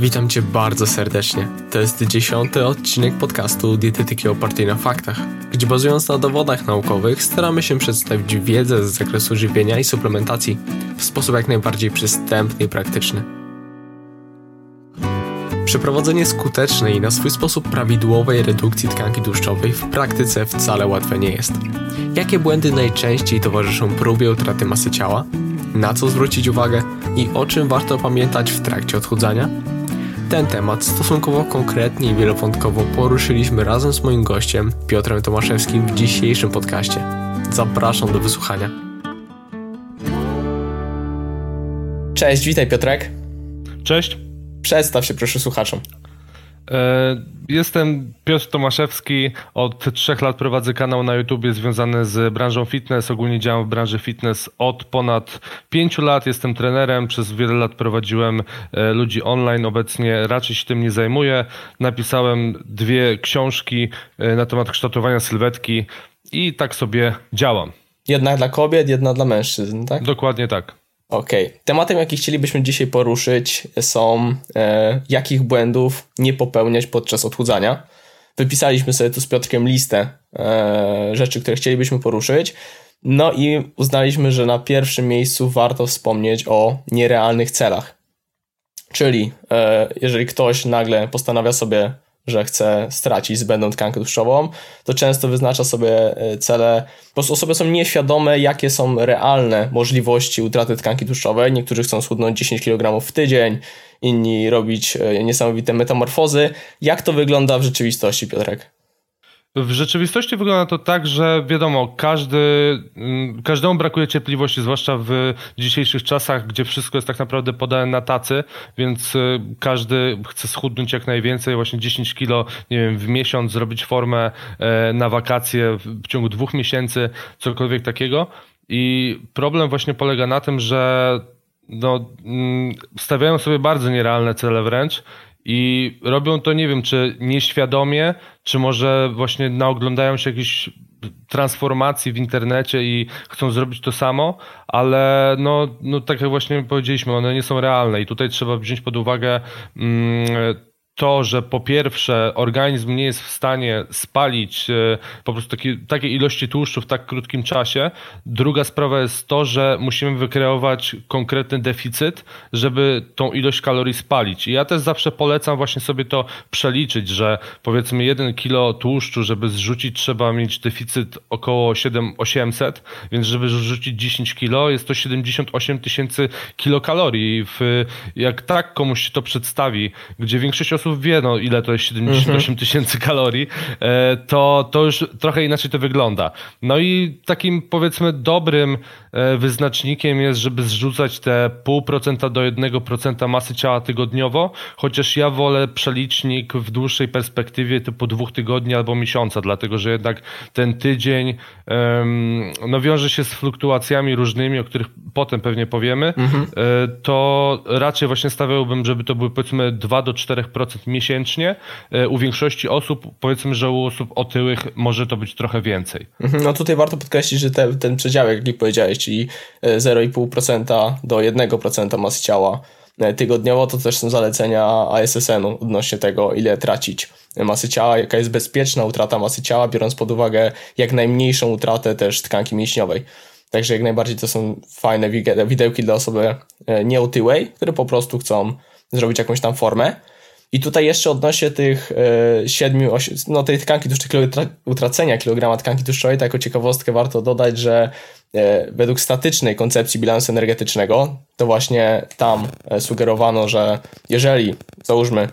Witam Cię bardzo serdecznie. To jest 10. odcinek podcastu Dietetyki opartej na faktach, gdzie bazując na dowodach naukowych staramy się przedstawić wiedzę z zakresu żywienia i suplementacji w sposób jak najbardziej przystępny i praktyczny. Przeprowadzenie skutecznej i na swój sposób prawidłowej redukcji tkanki tłuszczowej w praktyce wcale łatwe nie jest. Jakie błędy najczęściej towarzyszą próbie utraty masy ciała? Na co zwrócić uwagę i o czym warto pamiętać w trakcie odchudzania? Ten temat stosunkowo konkretnie i wielowątkowo poruszyliśmy razem z moim gościem Piotrem Tomaszewskim w dzisiejszym podcaście. Zapraszam do wysłuchania. Cześć, witaj Piotrek. Cześć. Przedstaw się proszę słuchaczom. Jestem Piotr Tomaszewski, od 3 lat prowadzę kanał na YouTubie związany z branżą fitness, ogólnie działam w branży fitness od ponad 5 lat, jestem trenerem, przez wiele lat prowadziłem ludzi online, obecnie raczej się tym nie zajmuję, napisałem 2 książki na temat kształtowania sylwetki i tak sobie działam. Jedna dla kobiet, jedna dla mężczyzn, tak? Dokładnie tak. Okej. Tematem, jaki chcielibyśmy dzisiaj poruszyć, są jakich błędów nie popełniać podczas odchudzania. Wypisaliśmy sobie tu z Piotrkiem listę rzeczy, które chcielibyśmy poruszyć. No i uznaliśmy, że na pierwszym miejscu warto wspomnieć o nierealnych celach. Czyli jeżeli ktoś nagle postanawia sobie, że chce stracić zbędną tkankę tłuszczową, to często wyznacza sobie cele, po prostu osoby są nieświadome, jakie są realne możliwości utraty tkanki tłuszczowej. Niektórzy chcą schudnąć 10 kg w tydzień, inni robić niesamowite metamorfozy. Jak to wygląda w rzeczywistości, Piotrek? W rzeczywistości wygląda to tak, że wiadomo, każdemu brakuje cierpliwości, zwłaszcza w dzisiejszych czasach, gdzie wszystko jest tak naprawdę podane na tacy, więc każdy chce schudnąć jak najwięcej, właśnie 10 kilo, nie wiem, w miesiąc, zrobić formę na wakacje w ciągu 2 miesięcy, cokolwiek takiego. I problem właśnie polega na tym, że stawiają sobie bardzo nierealne cele wręcz. I robią to, nie wiem, czy nieświadomie, czy może właśnie naoglądają się jakichś transformacji w internecie i chcą zrobić to samo, ale tak jak właśnie powiedzieliśmy, one nie są realne i tutaj trzeba wziąć pod uwagę to, że po pierwsze organizm nie jest w stanie spalić po prostu takiej ilości tłuszczu w tak krótkim czasie. Druga sprawa jest to, że musimy wykreować konkretny deficyt, żeby tą ilość kalorii spalić. I ja też zawsze polecam właśnie sobie to przeliczyć, że powiedzmy 1 kilo tłuszczu, żeby zrzucić, trzeba mieć deficyt około 7800, więc żeby zrzucić 10 kilo, jest to 78 tysięcy kilokalorii. Jak tak komuś się to przedstawi, gdzie większość osób wie, ile to jest 78 tysięcy kalorii, to już trochę inaczej to wygląda. No i takim, powiedzmy, dobrym wyznacznikiem jest, żeby zrzucać te 0,5% do 1% masy ciała tygodniowo, chociaż ja wolę przelicznik w dłuższej perspektywie typu 2 tygodni albo miesiąca, dlatego że jednak ten tydzień wiąże się z fluktuacjami różnymi, o których potem pewnie powiemy, to raczej właśnie stawiałbym, żeby to były, powiedzmy, 2 do 4% miesięcznie. U większości osób, powiedzmy, że u osób otyłych może to być trochę więcej. No tutaj warto podkreślić, że ten przedziałek, jaki powiedziałeś, czyli 0,5% do 1% masy ciała tygodniowo, to też są zalecenia ASSN-u odnośnie tego, ile tracić masy ciała, jaka jest bezpieczna utrata masy ciała, biorąc pod uwagę jak najmniejszą utratę też tkanki mięśniowej. Także jak najbardziej to są fajne widełki dla osoby nieotyłej, które po prostu chcą zrobić jakąś tam formę. I tutaj jeszcze odnośnie tych tej tkanki tłuszczowej, utracenia kilograma tkanki tłuszczowej, to jako ciekawostkę warto dodać, że według statycznej koncepcji bilansu energetycznego, to właśnie tam sugerowano, że jeżeli, załóżmy,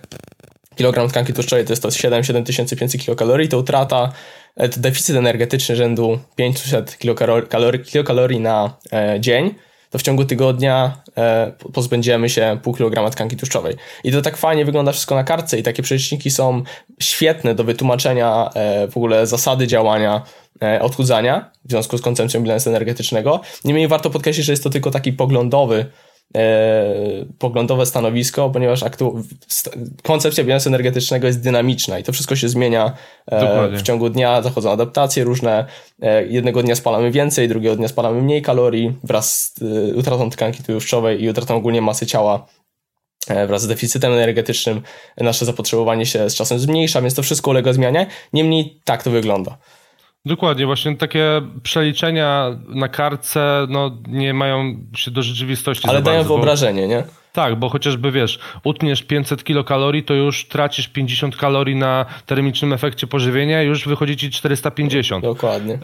kilogram tkanki tłuszczowej to jest to 7500 kilokalorii, to utrata, to deficyt energetyczny rzędu 500 kilokalorii na dzień, to w ciągu tygodnia pozbędziemy się 0,5 kg tkanki tłuszczowej. I to tak fajnie wygląda wszystko na kartce i takie przeliczniki są świetne do wytłumaczenia w ogóle zasady działania odchudzania w związku z koncepcją bilansu energetycznego. Niemniej warto podkreślić, że jest to tylko taki poglądowe stanowisko, ponieważ koncepcja bilansu energetycznego jest dynamiczna i to wszystko się zmienia w ciągu dnia, zachodzą adaptacje różne, jednego dnia spalamy więcej, drugiego dnia spalamy mniej kalorii wraz z utratą tkanki tłuszczowej i utratą ogólnie masy ciała wraz z deficytem energetycznym nasze zapotrzebowanie się z czasem zmniejsza, więc to wszystko ulega zmianie. Niemniej tak to wygląda. Dokładnie, właśnie takie przeliczenia na kartce no, nie mają się do rzeczywistości. Ale dają wyobrażenie, nie? Tak, bo chociażby wiesz, utniesz 500 kilokalorii, to już tracisz 50 kalorii na termicznym efekcie pożywienia, już wychodzi ci 450. Dokładnie.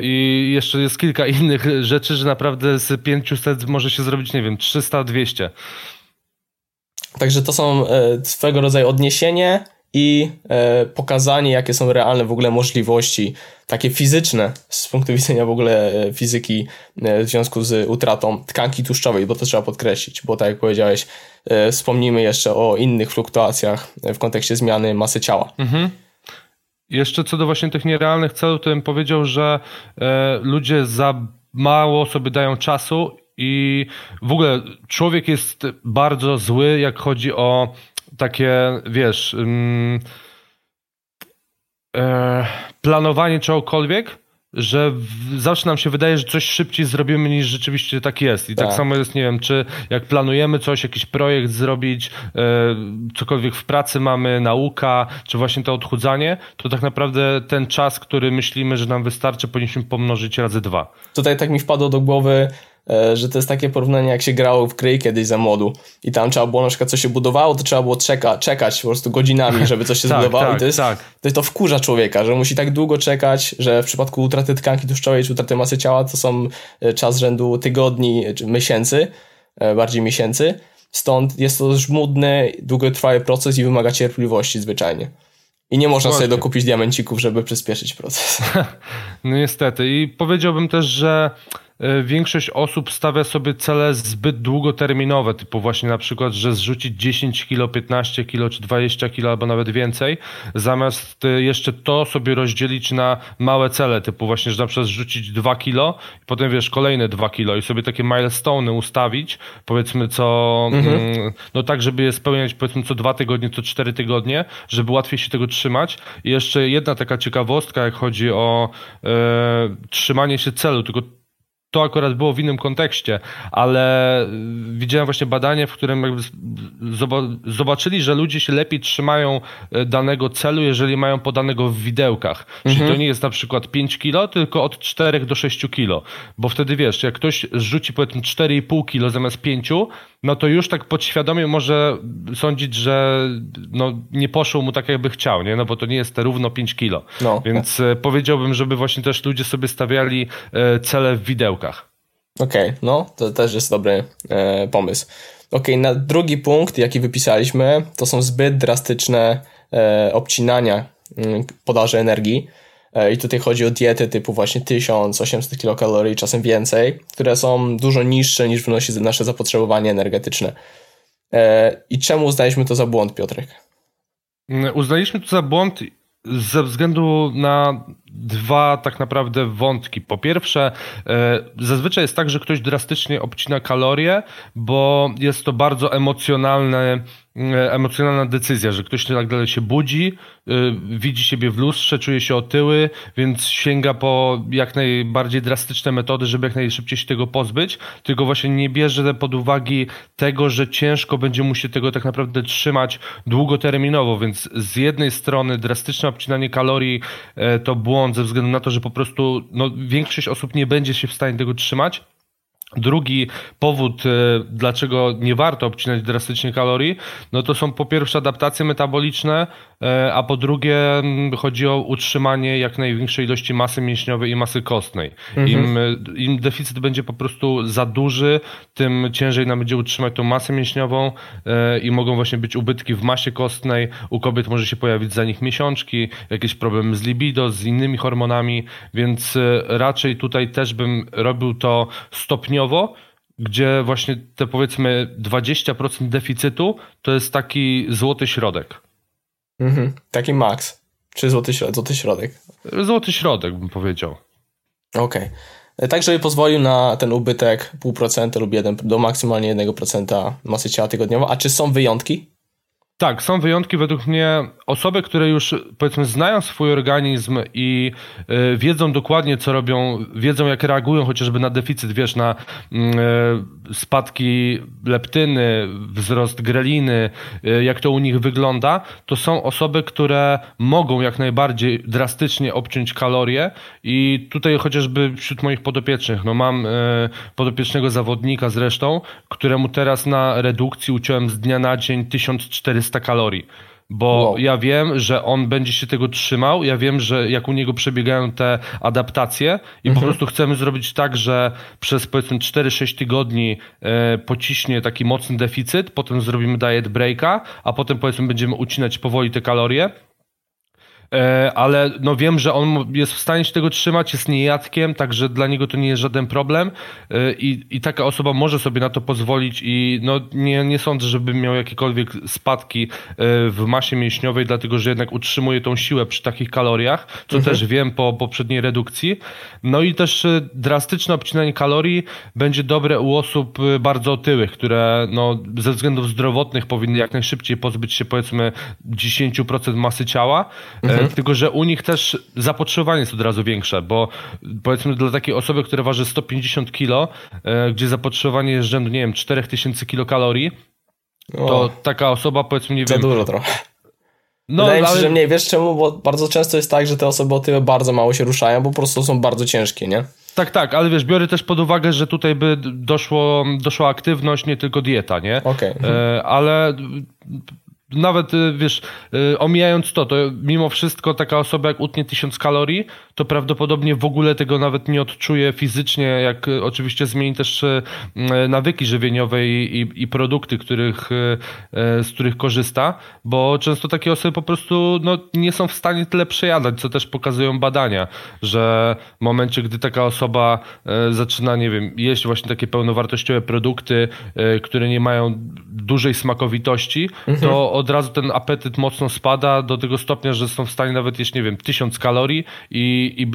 I jeszcze jest kilka innych rzeczy, że naprawdę z 500 może się zrobić, nie wiem, 300, 200. Także to są swego rodzaju odniesienie i pokazanie, jakie są realne w ogóle możliwości, takie fizyczne z punktu widzenia w ogóle fizyki w związku z utratą tkanki tłuszczowej, bo to trzeba podkreślić, bo tak jak powiedziałeś, wspomnimy jeszcze o innych fluktuacjach w kontekście zmiany masy ciała. Mhm. Jeszcze co do właśnie tych nierealnych celów, to bym powiedział, że ludzie za mało sobie dają czasu i w ogóle człowiek jest bardzo zły, jak chodzi o takie, wiesz, planowanie czegokolwiek, że zawsze nam się wydaje, że coś szybciej zrobimy niż rzeczywiście tak jest. I tak samo jest, nie wiem, czy jak planujemy coś, jakiś projekt zrobić, cokolwiek w pracy mamy, nauka, czy właśnie to odchudzanie, to tak naprawdę ten czas, który myślimy, że nam wystarczy, powinniśmy pomnożyć razy 2. Tutaj tak mi wpadło do głowy, że to jest takie porównanie, jak się grało w gry kiedyś za młodu i tam trzeba było na przykład, co się budowało, to trzeba było czekać po prostu godzinami, żeby coś się zbudowało. Tak, to wkurza człowieka, że musi tak długo czekać, że w przypadku utraty tkanki tłuszczowej czy utraty masy ciała to są czas rzędu tygodni czy miesięcy, bardziej miesięcy, stąd jest to żmudny, długotrwały proces i wymaga cierpliwości zwyczajnie. I nie można sobie dokupić diamencików, żeby przyspieszyć proces. No niestety. I powiedziałbym też, że większość osób stawia sobie cele zbyt długoterminowe, typu właśnie na przykład, że zrzucić 10 kg, 15 kg czy 20 kg albo nawet więcej, zamiast jeszcze to sobie rozdzielić na małe cele, typu właśnie, że na przykład zrzucić 2 kg i potem wiesz, kolejne 2 kg i sobie takie milestone'y ustawić, powiedzmy co, no tak, żeby je spełniać powiedzmy co 2 tygodnie, co 4 tygodnie, żeby łatwiej się tego trzymać. I jeszcze jedna taka ciekawostka, jak chodzi o trzymanie się celu, tylko to akurat było w innym kontekście, ale widziałem właśnie badanie, w którym jakby zobaczyli, że ludzie się lepiej trzymają danego celu, jeżeli mają podanego w widełkach. Czyli to nie jest na przykład 5 kilo, tylko od 4 do 6 kilo. Bo wtedy wiesz, jak ktoś zrzuci powiedzmy 4,5 kilo zamiast 5, no to już tak podświadomie może sądzić, że no nie poszło mu tak, jakby chciał, nie? No bo to nie jest równo 5 kilo. No. Więc powiedziałbym, żeby właśnie też ludzie sobie stawiali cele w widełkach. Okej, no to też jest dobry pomysł. Okej, drugi punkt, jaki wypisaliśmy, to są zbyt drastyczne obcinania podaży energii. I tutaj chodzi o diety typu właśnie 1800 kilokalorii, czasem więcej, które są dużo niższe niż wynosi nasze zapotrzebowanie energetyczne. I czemu uznaliśmy to za błąd, Piotrek? Uznaliśmy to za błąd ze względu na dwa tak naprawdę wątki. Po pierwsze, zazwyczaj jest tak, że ktoś drastycznie obcina kalorie, bo jest to bardzo emocjonalna decyzja, że ktoś nagle się budzi, widzi siebie w lustrze, czuje się otyły, więc sięga po jak najbardziej drastyczne metody, żeby jak najszybciej się tego pozbyć, tylko właśnie nie bierze pod uwagę tego, że ciężko będzie mu się tego tak naprawdę trzymać długoterminowo, więc z jednej strony drastyczne obcinanie kalorii to błąd ze względu na to, że po prostu no, większość osób nie będzie się w stanie tego trzymać. Drugi powód, dlaczego nie warto obcinać drastycznie kalorii, no to są po pierwsze adaptacje metaboliczne, a po drugie chodzi o utrzymanie jak największej ilości masy mięśniowej i masy kostnej. Im deficyt będzie po prostu za duży, tym ciężej nam będzie utrzymać tą masę mięśniową i mogą właśnie być ubytki w masie kostnej. U kobiet może się pojawić za nich miesiączki, jakieś problemy z libido, z innymi hormonami, więc raczej tutaj też bym robił to stopniowo, gdzie właśnie te powiedzmy 20% deficytu to jest taki złoty środek. Taki maks. Czy złoty środek? Złoty środek bym powiedział. Okej. Tak, żeby pozwolił na ten ubytek 0,5% lub do maksymalnie 1% masy ciała tygodniowo. A czy są wyjątki? Tak, są wyjątki według mnie. Osoby, które już powiedzmy znają swój organizm i wiedzą dokładnie co robią, wiedzą jak reagują chociażby na deficyt, wiesz, na spadki leptyny, wzrost greliny, jak to u nich wygląda, to są osoby, które mogą jak najbardziej drastycznie obciąć kalorie i tutaj chociażby wśród moich podopiecznych, no mam podopiecznego zawodnika zresztą, któremu teraz na redukcji uciąłem z dnia na dzień 1400 kalorii. Bo wow. Ja wiem, że on będzie się tego trzymał, ja wiem, że jak u niego przebiegają te adaptacje i po prostu chcemy zrobić tak, że przez powiedzmy 4-6 tygodni pociśnie taki mocny deficyt, potem zrobimy diet breaka, a potem powiedzmy będziemy ucinać powoli te kalorie. Ale no wiem, że on jest w stanie się tego trzymać, jest niejadkiem, także dla niego to nie jest żaden problem i taka osoba może sobie na to pozwolić i no nie sądzę, żeby miał jakiekolwiek spadki w masie mięśniowej, dlatego że jednak utrzymuje tą siłę przy takich kaloriach, co też wiem po poprzedniej redukcji. No i też drastyczne obcinanie kalorii będzie dobre u osób bardzo otyłych, które no, ze względów zdrowotnych powinny jak najszybciej pozbyć się powiedzmy 10% masy ciała, tylko że u nich też zapotrzebowanie jest od razu większe, bo powiedzmy dla takiej osoby, która waży 150 kg, gdzie zapotrzebowanie jest rzędu, nie wiem, 4000 kilokalorii, to taka osoba powiedzmy, nie wiem... Za dużo trochę. No, wydaje mi się, że mniej. Wiesz czemu? Bo bardzo często jest tak, że te osoby otyłe bardzo mało się ruszają, bo po prostu są bardzo ciężkie, nie? Tak, ale wiesz, biorę też pod uwagę, że tutaj by doszła aktywność, nie tylko dieta, nie? Okej. Ale... Nawet, wiesz, omijając to mimo wszystko taka osoba jak utnie 1000 kalorii, to prawdopodobnie w ogóle tego nawet nie odczuje fizycznie, jak oczywiście zmieni też nawyki żywieniowe i produkty, z których korzysta, bo często takie osoby po prostu no, nie są w stanie tyle przejadać, co też pokazują badania, że w momencie, gdy taka osoba zaczyna, nie wiem, jeść właśnie takie pełnowartościowe produkty, które nie mają dużej smakowitości, to od razu ten apetyt mocno spada do tego stopnia, że są w stanie nawet jeść, nie wiem, 1000 kalorii i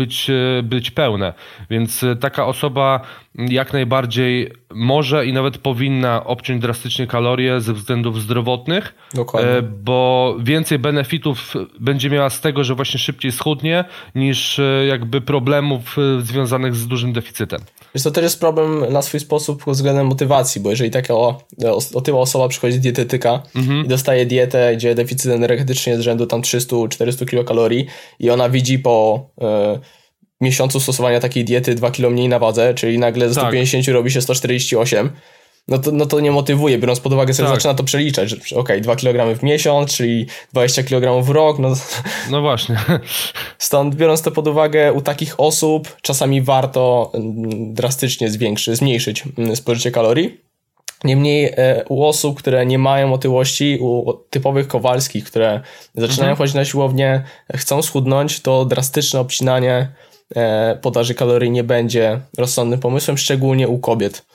być pełne. Więc taka osoba jak najbardziej może i nawet powinna obciąć drastycznie kalorie ze względów zdrowotnych, dokładnie. Bo więcej benefitów będzie miała z tego, że właśnie szybciej schudnie, niż jakby problemów związanych z dużym deficytem. Wiesz, to też jest problem na swój sposób względem motywacji, bo jeżeli taka otyła osoba przychodzi do dietetyka i dostaje dietę, gdzie deficyt energetyczny jest rzędu tam 300-400 kilokalorii i ona widzi po miesiącu stosowania takiej diety 2 kg mniej na wadze, czyli nagle ze 150 robi się 148, no to nie motywuje, biorąc pod uwagę, sobie zaczyna to przeliczać, że okej, 2 kg w miesiąc, czyli 20 kg w rok, no właśnie. Stąd biorąc to pod uwagę, u takich osób czasami warto drastycznie zmniejszyć spożycie kalorii. Niemniej u osób, które nie mają otyłości, u typowych kowalskich, które zaczynają chodzić na siłownię, chcą schudnąć, to drastyczne obcinanie podaży kalorii nie będzie rozsądnym pomysłem, szczególnie u kobiet.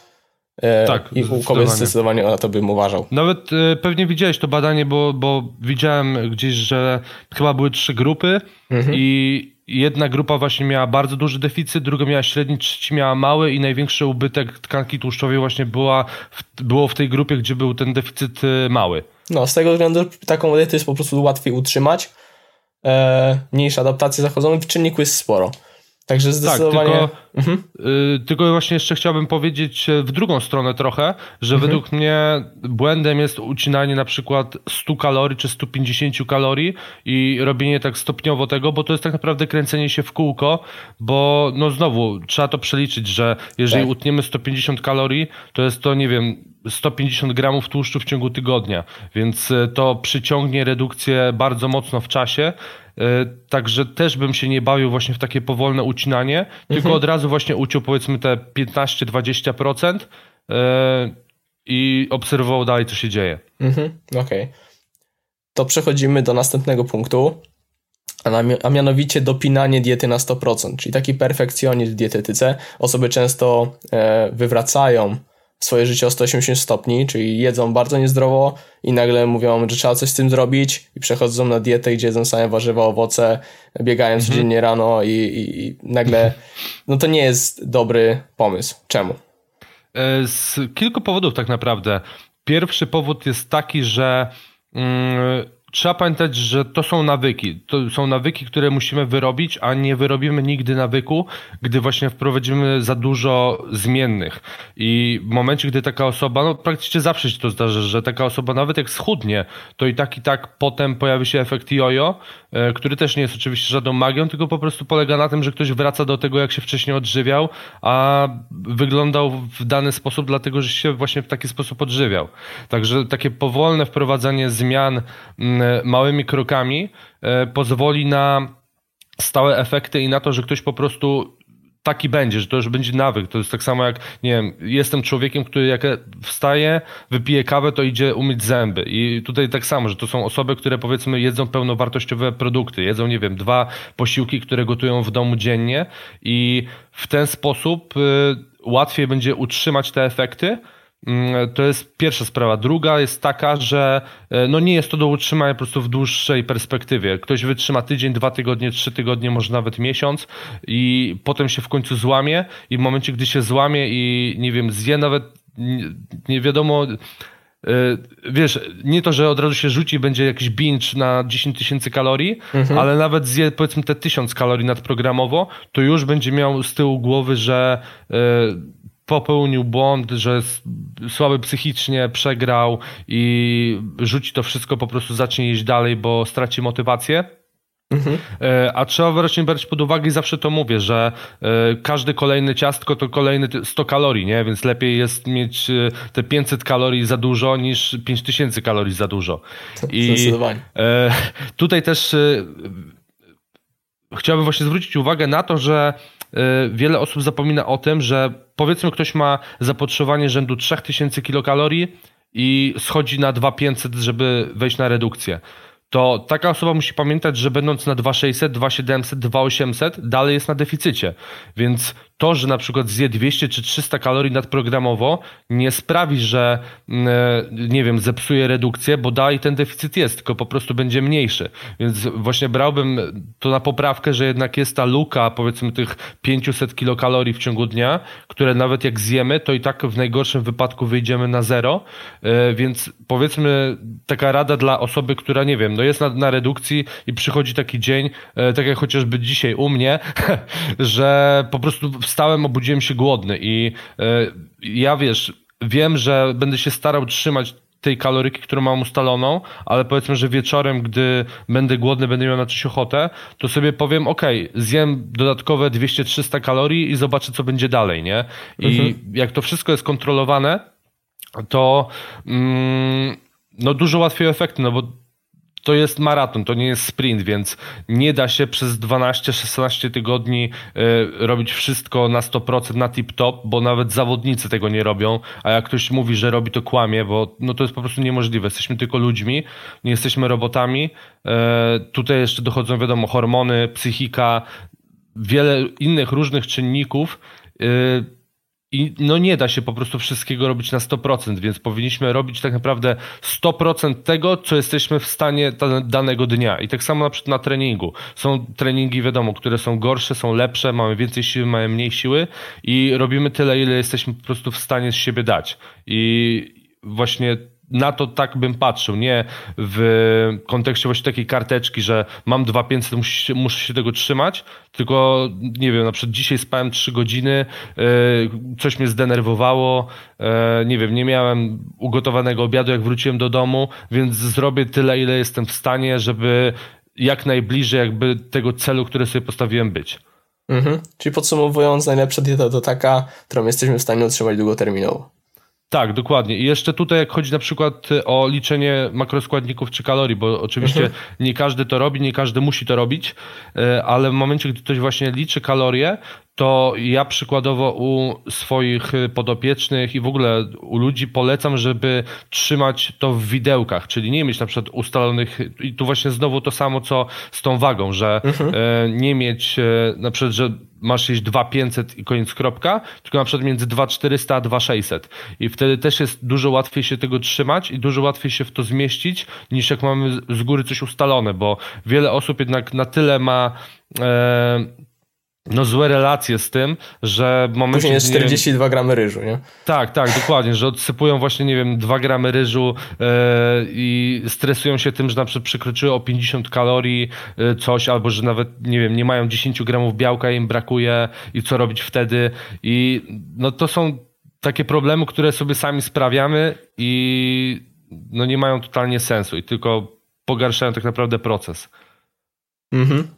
Tak, i u kobiet zdecydowanie na to bym uważał. Nawet pewnie widziałeś to badanie, bo widziałem gdzieś, że chyba były 3 grupy i jedna grupa właśnie miała bardzo duży deficyt, druga miała średni, trzecia miała mały i największy ubytek tkanki tłuszczowej właśnie było w tej grupie, gdzie był ten deficyt mały. No, z tego względu taką dietę jest po prostu łatwiej utrzymać. Mniejsze adaptacje zachodzą, w czynniku jest sporo. Także zdecydowanie... Tak, tylko właśnie jeszcze chciałbym powiedzieć w drugą stronę trochę, że według mnie błędem jest ucinanie na przykład 100 kalorii czy 150 kalorii i robienie tak stopniowo tego, bo to jest tak naprawdę kręcenie się w kółko, bo no znowu trzeba to przeliczyć, że jeżeli utniemy 150 kalorii, to jest to, nie wiem, 150 gramów tłuszczu w ciągu tygodnia, więc to przyciągnie redukcję bardzo mocno w czasie, także też bym się nie bawił właśnie w takie powolne ucinanie, tylko od razu właśnie uciął powiedzmy te 15-20% i obserwował dalej co się dzieje. Okej. To przechodzimy do następnego punktu, a mianowicie dopinanie diety na 100%, czyli taki perfekcjonizm w dietetyce. Osoby często wywracają swoje życie o 180 stopni, czyli jedzą bardzo niezdrowo i nagle mówią, że trzeba coś z tym zrobić i przechodzą na dietę, gdzie jedzą same warzywa, owoce, biegają codziennie rano i nagle... No to nie jest dobry pomysł. Czemu? Z kilku powodów tak naprawdę. Pierwszy powód jest taki, że Trzeba pamiętać, że to są nawyki. To są nawyki, które musimy wyrobić, a nie wyrobimy nigdy nawyku, gdy właśnie wprowadzimy za dużo zmiennych. I w momencie, gdy taka osoba, no praktycznie zawsze się to zdarza, że taka osoba nawet jak schudnie, to i tak potem pojawi się efekt jojo, który też nie jest oczywiście żadną magią, tylko po prostu polega na tym, że ktoś wraca do tego, jak się wcześniej odżywiał, a wyglądał w dany sposób, dlatego że się właśnie w taki sposób odżywiał. Także takie powolne wprowadzanie zmian małymi krokami pozwoli na stałe efekty i na to, że ktoś po prostu taki będzie, że to już będzie nawyk. To jest tak samo jak, nie wiem, jestem człowiekiem, który jak wstaje, wypije kawę, to idzie umyć zęby. I tutaj tak samo, że to są osoby, które powiedzmy jedzą pełnowartościowe produkty, jedzą, nie wiem, 2 posiłki, które gotują w domu dziennie i w ten sposób łatwiej będzie utrzymać te efekty. To jest pierwsza sprawa. Druga jest taka, że no nie jest to do utrzymania po prostu w dłuższej perspektywie. Ktoś wytrzyma tydzień, 2 tygodnie, 3 tygodnie, może nawet miesiąc i potem się w końcu złamie i w momencie, gdy się złamie i nie wiem, zje nawet nie wiadomo... Wiesz, nie to, że od razu się rzuci, będzie jakiś binge na 10 000 kalorii, ale nawet zje powiedzmy te 1000 kalorii nadprogramowo, to już będzie miał z tyłu głowy, że... popełnił błąd, że słaby psychicznie, przegrał i rzuci to wszystko, po prostu zacznie jeść dalej, bo straci motywację. A trzeba wyraźnie brać pod uwagę i zawsze to mówię, że każde kolejne ciastko to kolejne 100 kalorii, nie? Więc lepiej jest mieć te 500 kalorii za dużo niż 5000 kalorii za dużo. I tutaj też chciałbym właśnie zwrócić uwagę na to, że wiele osób zapomina o tym, że powiedzmy ktoś ma zapotrzebowanie rzędu 3000 kilokalorii i schodzi na 2500, żeby wejść na redukcję. To taka osoba musi pamiętać, że będąc na 2600, 2700, 2800 dalej jest na deficycie. Więc to, że na przykład zje 200 czy 300 kalorii nadprogramowo nie sprawi, że nie wiem, zepsuje redukcję, bo dalej ten deficyt jest, tylko po prostu będzie mniejszy. Więc właśnie brałbym to na poprawkę, że jednak jest ta luka powiedzmy tych 500 kilokalorii w ciągu dnia, które nawet jak zjemy, to i tak w najgorszym wypadku wyjdziemy na zero. Więc powiedzmy taka rada dla osoby, która nie wiem, no jest na redukcji i przychodzi taki dzień, tak jak chociażby dzisiaj u mnie, że po prostu wstałem, obudziłem się głodny i ja wiem, że będę się starał trzymać tej kaloryki, którą mam ustaloną, ale powiedzmy, że wieczorem, gdy będę głodny, będę miał na coś ochotę, to sobie powiem, okej, zjem dodatkowe 200-300 kalorii i zobaczę, co będzie dalej, nie? I jak to wszystko jest kontrolowane, to no dużo łatwiej efekty, no bo to jest maraton, to nie jest sprint, więc nie da się przez 12-16 tygodni robić wszystko na 100% na tip-top, bo nawet zawodnicy tego nie robią, a jak ktoś mówi, że robi, to kłamie, bo no to jest po prostu niemożliwe. Jesteśmy tylko ludźmi, nie jesteśmy robotami. Tutaj jeszcze dochodzą, wiadomo, hormony, psychika, wiele innych różnych czynników. I no nie da się po prostu wszystkiego robić na 100%, więc powinniśmy robić tak naprawdę 100% tego, co jesteśmy w stanie danego dnia. I tak samo na przykład na treningu. Są treningi, wiadomo, które są gorsze, są lepsze, mamy więcej siły, mamy mniej siły i robimy tyle, ile jesteśmy po prostu w stanie z siebie dać. I właśnie na to tak bym patrzył, nie w kontekście właśnie takiej karteczki, że mam 2500, muszę się tego trzymać, tylko nie wiem, na przykład dzisiaj spałem 3 godziny, coś mnie zdenerwowało, nie wiem, nie miałem ugotowanego obiadu, jak wróciłem do domu, więc zrobię tyle, ile jestem w stanie, żeby jak najbliżej jakby tego celu, który sobie postawiłem, być. Czyli podsumowując, najlepsza dieta to taka, którą jesteśmy w stanie utrzymać długoterminowo. Tak, dokładnie. I jeszcze tutaj jak chodzi na przykład o liczenie makroskładników czy kalorii, bo oczywiście nie każdy to robi, nie każdy musi to robić, ale w momencie, gdy ktoś właśnie liczy kalorie, to ja przykładowo u swoich podopiecznych i w ogóle u ludzi polecam, żeby trzymać to w widełkach, czyli nie mieć na przykład ustalonych, i tu właśnie znowu to samo co z tą wagą, że nie mieć na przykład, że masz jeść 2500 i koniec kropka, tylko na przykład między 2400 a 2600 i wtedy też jest dużo łatwiej się tego trzymać i dużo łatwiej się w to zmieścić, niż jak mamy z góry coś ustalone, bo wiele osób jednak na tyle ma no złe relacje z tym, że w momencie... Później jest 42 gramy ryżu, nie? Tak, tak, dokładnie, że odsypują właśnie, nie wiem, 2 gramy ryżu i stresują się tym, że na przykład przekroczyły o 50 kalorii coś, albo że nawet, nie wiem, nie mają 10 gramów białka, im brakuje i co robić wtedy. I no to są takie problemy, które sobie sami sprawiamy i no nie mają totalnie sensu i tylko pogarszają tak naprawdę proces. Mhm.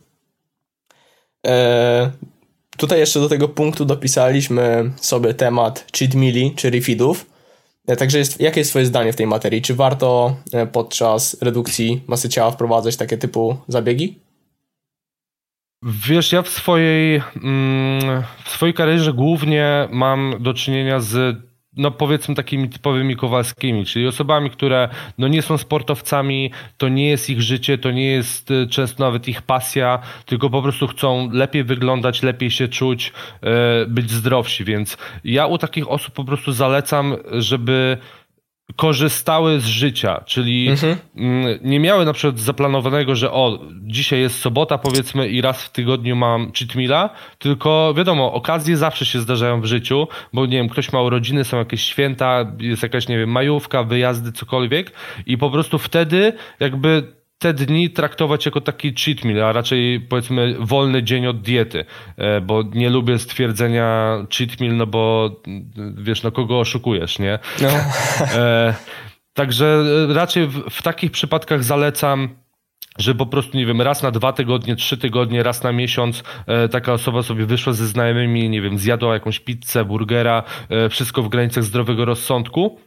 Tutaj jeszcze do tego punktu dopisaliśmy sobie temat cheat meali, czyli feedów. Także jakie jest twoje zdanie w tej materii? Czy warto podczas redukcji masy ciała wprowadzać takie typu zabiegi? Wiesz, ja w swojej karierze głównie mam do czynienia z, no powiedzmy, takimi typowymi Kowalskimi, czyli osobami, które no nie są sportowcami, to nie jest ich życie, to nie jest często nawet ich pasja, tylko po prostu chcą lepiej wyglądać, lepiej się czuć, być zdrowsi, więc ja u takich osób po prostu zalecam, żeby korzystały z życia, czyli nie miały na przykład zaplanowanego, że dzisiaj jest sobota powiedzmy i raz w tygodniu mam cheat meala, tylko wiadomo, okazje zawsze się zdarzają w życiu, bo nie wiem, ktoś ma urodziny, są jakieś święta, jest jakaś, nie wiem, majówka, wyjazdy, cokolwiek i po prostu wtedy jakby te dni traktować jako taki cheat meal, a raczej powiedzmy wolny dzień od diety, bo nie lubię stwierdzenia cheat meal, no bo wiesz, no kogo oszukujesz, nie? No. Także raczej w takich przypadkach zalecam, że po prostu, nie wiem, raz na 2 tygodnie, 3 tygodnie, raz na miesiąc taka osoba sobie wyszła ze znajomymi, nie wiem, zjadła jakąś pizzę, burgera, wszystko w granicach zdrowego rozsądku.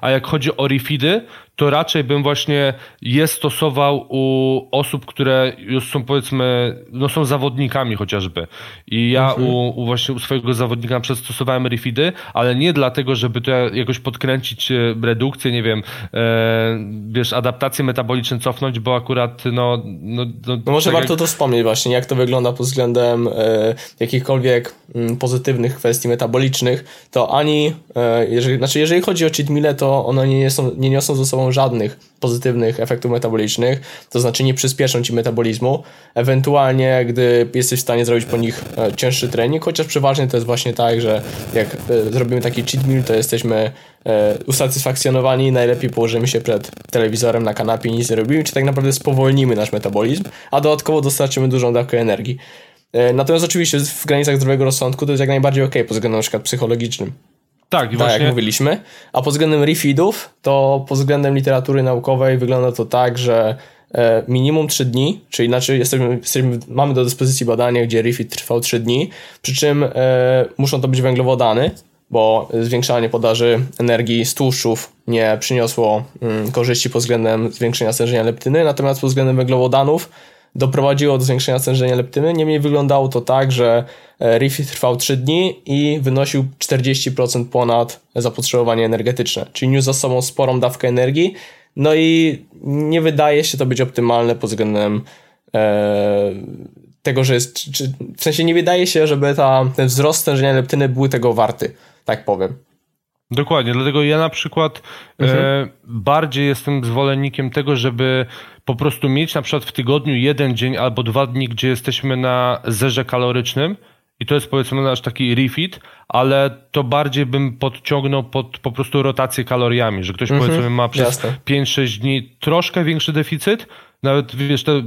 A jak chodzi o refeedy, to raczej bym właśnie je stosował u osób, które już są powiedzmy, no są zawodnikami chociażby. I ja u swojego zawodnika przestosowałem refeedy, ale nie dlatego, żeby to jakoś podkręcić redukcję, nie wiem, wiesz, adaptację metaboliczną cofnąć, bo akurat no może tak warto to wspomnieć właśnie, jak to wygląda pod względem jakichkolwiek pozytywnych kwestii metabolicznych, to jeżeli chodzi o cheat meale, to one nie niosą ze sobą żadnych pozytywnych efektów metabolicznych, to znaczy nie przyspieszą ci metabolizmu, ewentualnie gdy jesteś w stanie zrobić po nich cięższy trening, chociaż przeważnie to jest właśnie tak, że jak zrobimy taki cheat meal, to jesteśmy usatysfakcjonowani, najlepiej położymy się przed telewizorem na kanapie i nic nie robimy, czy tak naprawdę spowolnimy nasz metabolizm, a dodatkowo dostarczymy dużą dawkę energii. Natomiast oczywiście w granicach zdrowego rozsądku to jest jak najbardziej okej pod względem na przykład psychologicznym. Tak, i właśnie... jak mówiliśmy. A pod względem refeedów, to pod względem literatury naukowej wygląda to tak, że minimum 3 dni, czyli znaczy mamy do dyspozycji badania, gdzie refeed trwał 3 dni, przy czym muszą to być węglowodany, bo zwiększanie podaży energii z tłuszczów nie przyniosło korzyści pod względem zwiększenia stężenia leptyny, natomiast pod względem węglowodanów doprowadziło do zwiększenia stężenia leptyny, niemniej wyglądało to tak, że refeed trwał 3 dni i wynosił 40% ponad zapotrzebowanie energetyczne, czyli niósł za sobą sporą dawkę energii, no i nie wydaje się to być optymalne pod względem tego, że jest, w sensie nie wydaje się, żeby ten wzrost stężenia leptyny był tego warty, tak powiem. Dokładnie, dlatego ja na przykład bardziej jestem zwolennikiem tego, żeby po prostu mieć na przykład w tygodniu 1 dzień albo 2 dni, gdzie jesteśmy na zerze kalorycznym i to jest powiedzmy nasz taki refeed, ale to bardziej bym podciągnął pod po prostu rotację kaloriami, że ktoś powiedzmy ma przez 5-6 dni troszkę większy deficyt, nawet wiesz, te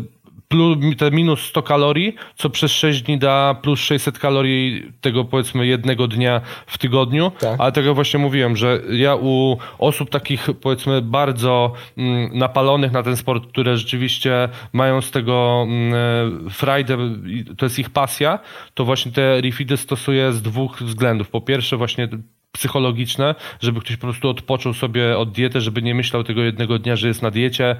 minus 100 kalorii, co przez 6 dni da plus 600 kalorii tego powiedzmy 1 dnia w tygodniu, tak. Ale tak jak właśnie mówiłem, że ja u osób takich powiedzmy bardzo napalonych na ten sport, które rzeczywiście mają z tego frajdę, to jest ich pasja, to właśnie te refeedy stosuję z 2 względów. Po pierwsze właśnie psychologiczne, żeby ktoś po prostu odpoczął sobie od diety, żeby nie myślał tego 1 dnia, że jest na diecie,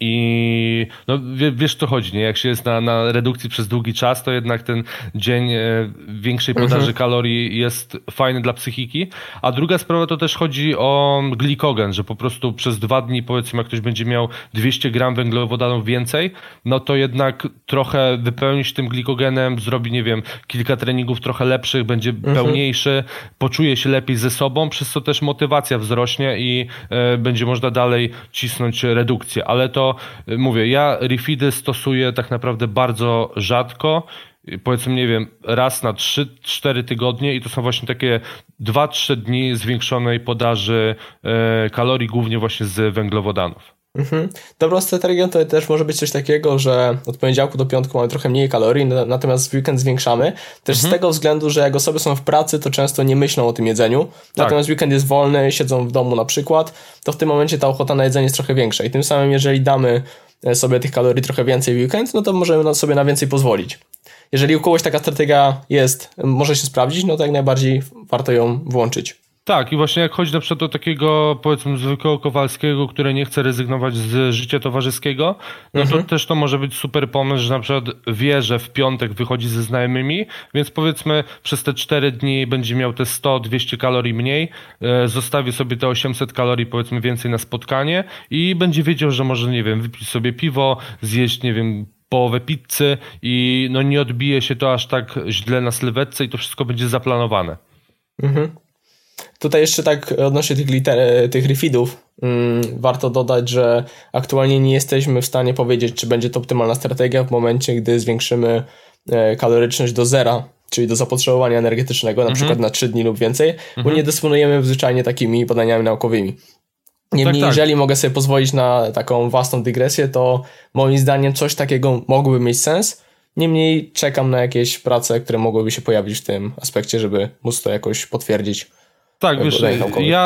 I no wiesz co chodzi, nie? Jak się jest na redukcji przez długi czas, to jednak ten dzień większej podaży kalorii jest fajny dla psychiki. A druga sprawa to też chodzi o glikogen, że po prostu przez 2 dni powiedzmy, jak ktoś będzie miał 200 gram węglowodanów więcej, no to jednak trochę wypełnić tym glikogenem, zrobi, nie wiem, kilka treningów trochę lepszych, będzie pełniejszy, poczuje się lepiej ze sobą, przez co też motywacja wzrośnie i będzie można dalej cisnąć redukcję. ale to mówię, ja rifidy stosuję tak naprawdę bardzo rzadko, powiedzmy, nie wiem, raz na 3-4 tygodnie i to są właśnie takie 2-3 dni zwiększonej podaży kalorii, głównie właśnie z węglowodanów. Mhm. Dobrą strategią to też może być coś takiego, że od poniedziałku do piątku mamy trochę mniej kalorii, natomiast w weekend zwiększamy. Też z tego względu, że jak osoby są w pracy, to często nie myślą o tym jedzeniu. Tak. Natomiast weekend jest wolny, siedzą w domu na przykład, to w tym momencie ta ochota na jedzenie jest trochę większa. I tym samym, jeżeli damy sobie tych kalorii trochę więcej w weekend, no to możemy sobie na więcej pozwolić. Jeżeli u kogoś taka strategia jest, może się sprawdzić, no to jak najbardziej warto ją włączyć. Tak, i właśnie jak chodzi na przykład do takiego, powiedzmy, zwykłego Kowalskiego, który nie chce rezygnować z życia towarzyskiego, no to też to może być super pomysł, że na przykład wie, że w piątek wychodzi ze znajomymi, więc powiedzmy przez te 4 dni będzie miał te 100-200 kalorii mniej, zostawi sobie te 800 kalorii powiedzmy więcej na spotkanie i będzie wiedział, że może, nie wiem, wypić sobie piwo, zjeść, nie wiem, połowę pizzy i no nie odbije się to aż tak źle na sylwetce i to wszystko będzie zaplanowane. Mhm. Tutaj jeszcze tak odnośnie tych refeedów warto dodać, że aktualnie nie jesteśmy w stanie powiedzieć, czy będzie to optymalna strategia w momencie, gdy zwiększymy kaloryczność do zera, czyli do zapotrzebowania energetycznego, na przykład na 3 dni lub więcej, bo nie dysponujemy zwyczajnie takimi badaniami naukowymi. Niemniej, jeżeli mogę sobie pozwolić na taką własną dygresję, to moim zdaniem coś takiego mogłoby mieć sens. Niemniej czekam na jakieś prace, które mogłyby się pojawić w tym aspekcie, żeby móc to jakoś potwierdzić. Tak, wiesz,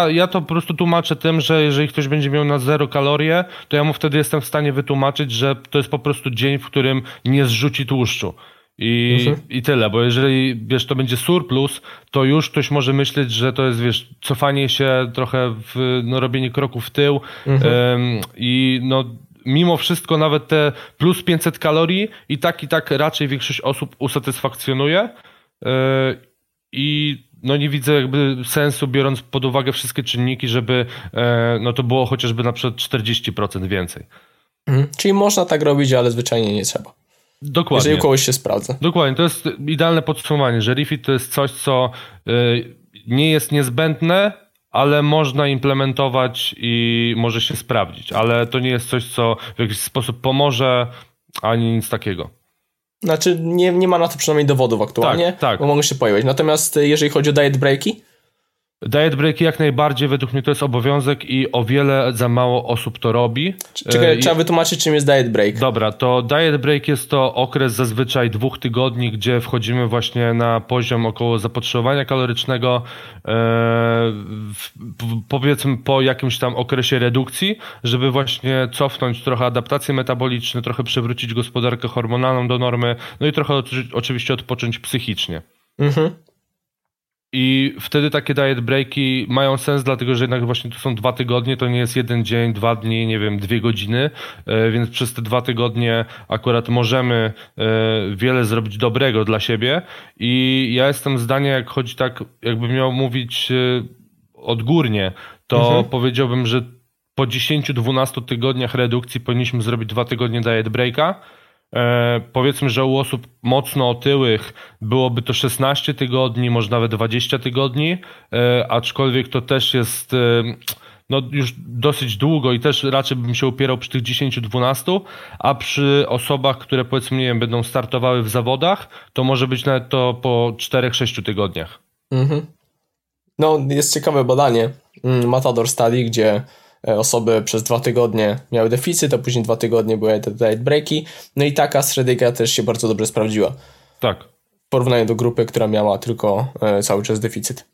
ja to po prostu tłumaczę tym, że jeżeli ktoś będzie miał na 0 kalorie, to ja mu wtedy jestem w stanie wytłumaczyć, że to jest po prostu dzień, w którym nie zrzuci tłuszczu. I tyle, bo jeżeli, wiesz, to będzie surplus, to już ktoś może myśleć, że to jest, wiesz, cofanie się trochę, robienie kroków w tył i no mimo wszystko nawet te plus 500 kalorii i tak raczej większość osób usatysfakcjonuje i no nie widzę jakby sensu, biorąc pod uwagę wszystkie czynniki, żeby no to było chociażby na przykład 40% więcej. Czyli można tak robić, ale zwyczajnie nie trzeba. Dokładnie. Jeżeli u kogoś się sprawdza. Dokładnie, to jest idealne podsumowanie, że refit to jest coś, co nie jest niezbędne, ale można implementować i może się sprawdzić, ale to nie jest coś, co w jakiś sposób pomoże, ani nic takiego. Znaczy nie ma na to przynajmniej dowodów aktualnie, tak. Bo mogą się pojawić. Natomiast jeżeli chodzi o diet breaki jak najbardziej według mnie to jest obowiązek i o wiele za mało osób to robi. Czekaj, trzeba wytłumaczyć, czym jest diet break. Dobra, to diet break jest to okres zazwyczaj 2 tygodni, gdzie wchodzimy właśnie na poziom około zapotrzebowania kalorycznego, powiedzmy po jakimś tam okresie redukcji, żeby właśnie cofnąć trochę adaptacje metaboliczne, trochę przywrócić gospodarkę hormonalną do normy, no i trochę oczywiście odpocząć psychicznie. Mhm. I wtedy takie diet breaki mają sens, dlatego że jednak właśnie to są 2 tygodnie, to nie jest 1 dzień, 2 dni, nie wiem, 2 godziny, więc przez te 2 tygodnie akurat możemy wiele zrobić dobrego dla siebie i ja jestem zdania, jak chodzi tak, jakbym miał mówić odgórnie, to powiedziałbym, że po 10-12 tygodniach redukcji powinniśmy zrobić 2 tygodnie diet breaka. Powiedzmy, że u osób mocno otyłych byłoby to 16 tygodni, może nawet 20 tygodni, aczkolwiek to też jest no już dosyć długo i też raczej bym się upierał przy tych 10-12, a przy osobach, które powiedzmy, nie wiem, będą startowały w zawodach, to może być nawet to po 4-6 tygodniach. No jest ciekawe badanie Matador Study, gdzie osoby przez 2 tygodnie miały deficyt, a później 2 tygodnie były te diet breaki. No i taka strategia też się bardzo dobrze sprawdziła. Tak. W porównaniu do grupy, która miała tylko cały czas deficyt.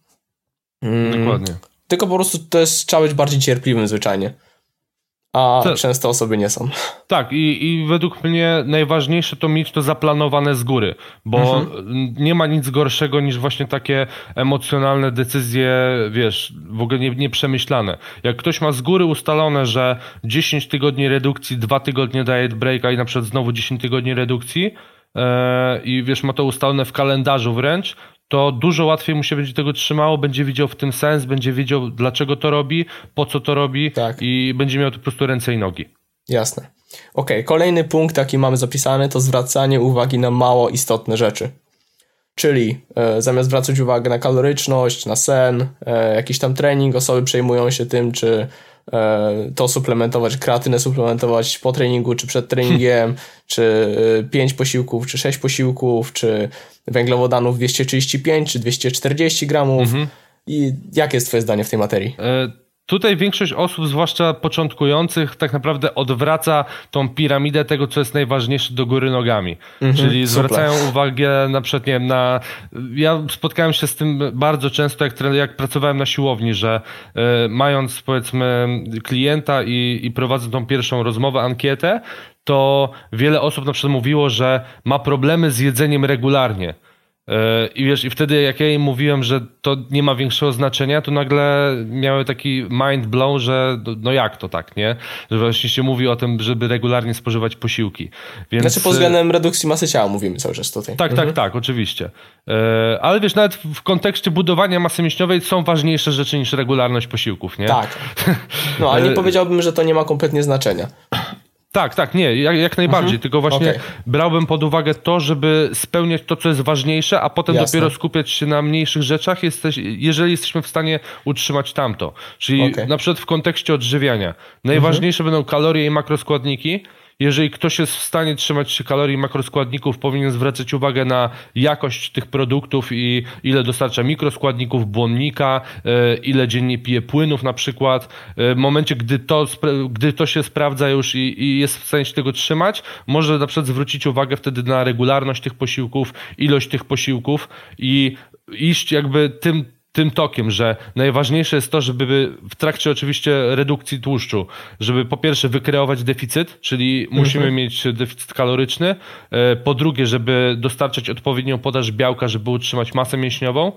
Dokładnie. Tylko po prostu to jest, trzeba być bardziej cierpliwym zwyczajnie. A często osoby nie są. Tak, i według mnie najważniejsze to mieć to zaplanowane z góry, bo nie ma nic gorszego niż właśnie takie emocjonalne decyzje, wiesz, w ogóle nieprzemyślane. Jak ktoś ma z góry ustalone, że 10 tygodni redukcji, 2 tygodnie diet breaka i na przykład znowu 10 tygodni redukcji i wiesz, ma to ustalone w kalendarzu wręcz, to dużo łatwiej mu się będzie tego trzymało, będzie widział w tym sens, będzie wiedział, dlaczego to robi, po co to robi i będzie miał to po prostu ręce i nogi. Jasne. Okej, kolejny punkt, jaki mamy zapisany, to zwracanie uwagi na mało istotne rzeczy. Czyli zamiast zwracać uwagę na kaloryczność, na sen, jakiś tam trening, osoby przejmują się tym, czy to suplementować, kreatynę suplementować po treningu, czy przed treningiem, czy 5 posiłków, czy 6 posiłków, czy węglowodanów 235, czy 240 gramów. I jakie jest twoje zdanie w tej materii? Tutaj większość osób, zwłaszcza początkujących, tak naprawdę odwraca tą piramidę tego, co jest najważniejsze, do góry nogami. Czyli zwracają uwagę na przykład, nie wiem, na... Ja spotkałem się z tym bardzo często, jak pracowałem na siłowni, że mając, powiedzmy, klienta i prowadzę tą pierwszą rozmowę, ankietę, to wiele osób na przykład mówiło, że ma problemy z jedzeniem regularnie. I wiesz, i wtedy jak ja jej mówiłem, że to nie ma większego znaczenia, to nagle miały taki mind blown, że no jak to tak, nie? Że właśnie się mówi o tym, żeby regularnie spożywać posiłki. Więc... Znaczy pod względem redukcji masy ciała mówimy cały czas tutaj. Tak, tak, oczywiście. Ale wiesz, nawet w kontekście budowania masy mięśniowej są ważniejsze rzeczy niż regularność posiłków, nie? Tak. No, ale nie powiedziałbym, że to nie ma kompletnie znaczenia. Tak, nie, jak najbardziej, tylko właśnie brałbym pod uwagę to, żeby spełniać to, co jest ważniejsze, a potem dopiero skupiać się na mniejszych rzeczach, jeżeli jesteśmy w stanie utrzymać tamto. Czyli na przykład w kontekście odżywiania. Najważniejsze będą kalorie i makroskładniki. Jeżeli ktoś jest w stanie trzymać się kalorii i makroskładników, powinien zwracać uwagę na jakość tych produktów i ile dostarcza mikroskładników, błonnika, ile dziennie pije płynów na przykład. W momencie, gdy to się sprawdza już i jest w stanie się tego trzymać, może na przykład zwrócić uwagę wtedy na regularność tych posiłków, ilość tych posiłków i iść jakby tym tokiem, że najważniejsze jest to, żeby w trakcie oczywiście redukcji tłuszczu, żeby po pierwsze wykreować deficyt, czyli musimy mieć deficyt kaloryczny, po drugie, żeby dostarczać odpowiednią podaż białka, żeby utrzymać masę mięśniową,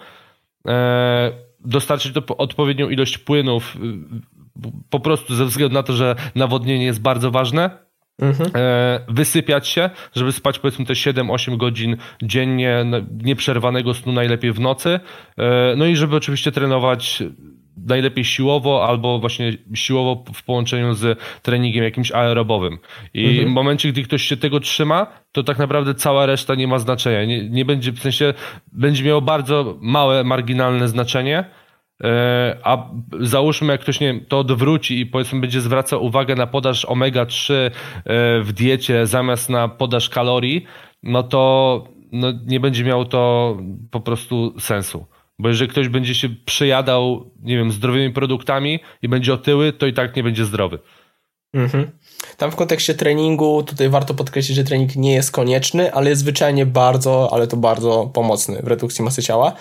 dostarczyć odpowiednią ilość płynów, po prostu ze względu na to, że nawodnienie jest bardzo ważne. Wysypiać się, żeby spać powiedzmy te 7-8 godzin dziennie nieprzerwanego snu, najlepiej w nocy, no i żeby oczywiście trenować najlepiej siłowo albo właśnie siłowo w połączeniu z treningiem jakimś aerobowym i w momencie, gdy ktoś się tego trzyma, to tak naprawdę cała reszta nie ma znaczenia, nie będzie, w sensie będzie miało bardzo małe, marginalne znaczenie. A załóżmy, jak ktoś, nie wiem, to odwróci i powiedzmy będzie zwracał uwagę na podaż omega-3 w diecie zamiast na podaż kalorii, no to no nie będzie miało to po prostu sensu. Bo jeżeli ktoś będzie się przejadał, nie wiem, zdrowymi produktami i będzie otyły, to i tak nie będzie zdrowy. Tam w kontekście treningu tutaj warto podkreślić, że trening nie jest konieczny, ale jest zwyczajnie bardzo, ale to bardzo pomocny w redukcji masy ciała.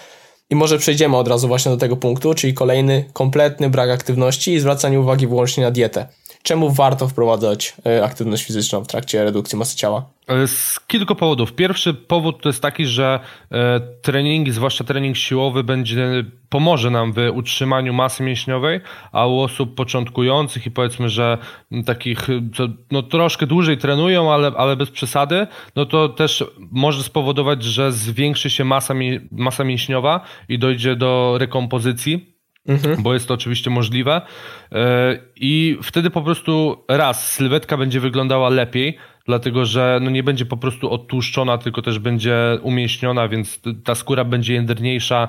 I może przejdziemy od razu właśnie do tego punktu, czyli kolejny kompletny brak aktywności i zwracanie uwagi wyłącznie na dietę. Czemu warto wprowadzać aktywność fizyczną w trakcie redukcji masy ciała? Z kilku powodów. Pierwszy powód to jest taki, że trening, zwłaszcza trening siłowy, pomoże nam w utrzymaniu masy mięśniowej, a u osób początkujących i powiedzmy, że takich, co no troszkę dłużej trenują, ale bez przesady, no to też może spowodować, że zwiększy się masa mięśniowa i dojdzie do rekompozycji. Bo jest to oczywiście możliwe i wtedy po prostu raz, sylwetka będzie wyglądała lepiej, dlatego że no nie będzie po prostu odtłuszczona, tylko też będzie umięśniona, więc ta skóra będzie jędrniejsza,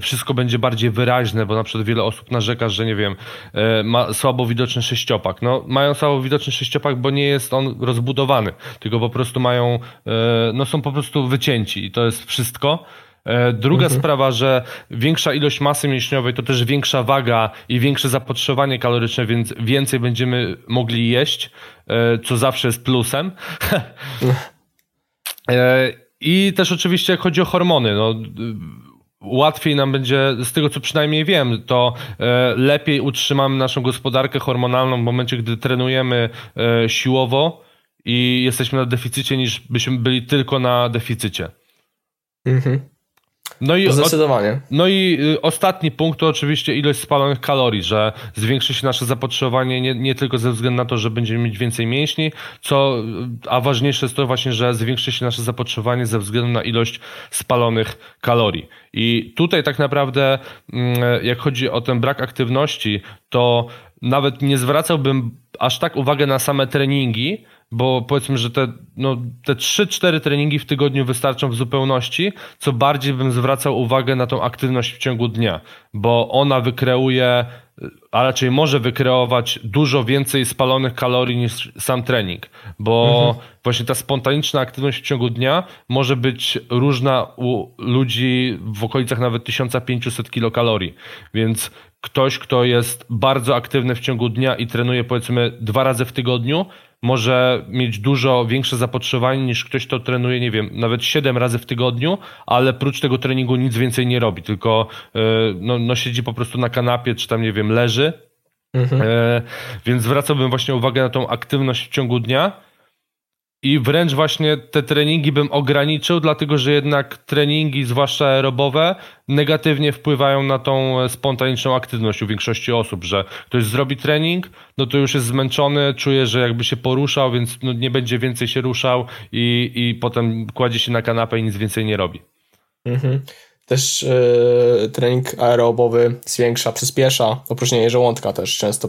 wszystko będzie bardziej wyraźne, bo na przykład wiele osób narzeka, że nie wiem, ma słabo widoczny sześciopak. No, mają słabo widoczny sześciopak, bo nie jest on rozbudowany, tylko po prostu mają, no są po prostu wycięci i to jest wszystko. Druga sprawa, że większa ilość masy mięśniowej to też większa waga i większe zapotrzebowanie kaloryczne, więc więcej będziemy mogli jeść, co zawsze jest plusem. I też oczywiście jak chodzi o hormony, no, łatwiej nam będzie, z tego co przynajmniej wiem, to lepiej utrzymamy naszą gospodarkę hormonalną w momencie, gdy trenujemy siłowo i jesteśmy na deficycie, niż byśmy byli tylko na deficycie. No i zdecydowanie. No i ostatni punkt to oczywiście ilość spalonych kalorii, że zwiększy się nasze zapotrzebowanie nie tylko ze względu na to, że będziemy mieć więcej mięśni, a ważniejsze jest to właśnie, że zwiększy się nasze zapotrzebowanie ze względu na ilość spalonych kalorii. I tutaj tak naprawdę jak chodzi o ten brak aktywności, to nawet nie zwracałbym aż tak uwagę na same treningi, bo powiedzmy, że te 3-4 treningi w tygodniu wystarczą w zupełności, co bardziej bym zwracał uwagę na tą aktywność w ciągu dnia, bo ona wykreuje, a raczej może wykreować dużo więcej spalonych kalorii niż sam trening, bo właśnie ta spontaniczna aktywność w ciągu dnia może być różna u ludzi w okolicach nawet 1500 kilokalorii, więc ktoś, kto jest bardzo aktywny w ciągu dnia i trenuje powiedzmy 2 razy w tygodniu, może mieć dużo większe zapotrzebowanie niż ktoś, kto trenuje, nie wiem, nawet 7 razy w tygodniu, ale prócz tego treningu nic więcej nie robi, tylko siedzi po prostu na kanapie, czy tam, nie wiem, leży. Więc zwracałbym właśnie uwagę na tą aktywność w ciągu dnia i wręcz właśnie te treningi bym ograniczył, dlatego że jednak treningi, zwłaszcza aerobowe, negatywnie wpływają na tą spontaniczną aktywność u większości osób, że ktoś zrobi trening, to już jest zmęczony, czuje, że jakby się poruszał, więc nie będzie więcej się ruszał i potem kładzie się na kanapę i nic więcej nie robi. Też trening aerobowy zwiększa, przyspiesza opróżnienie żołądka też. Często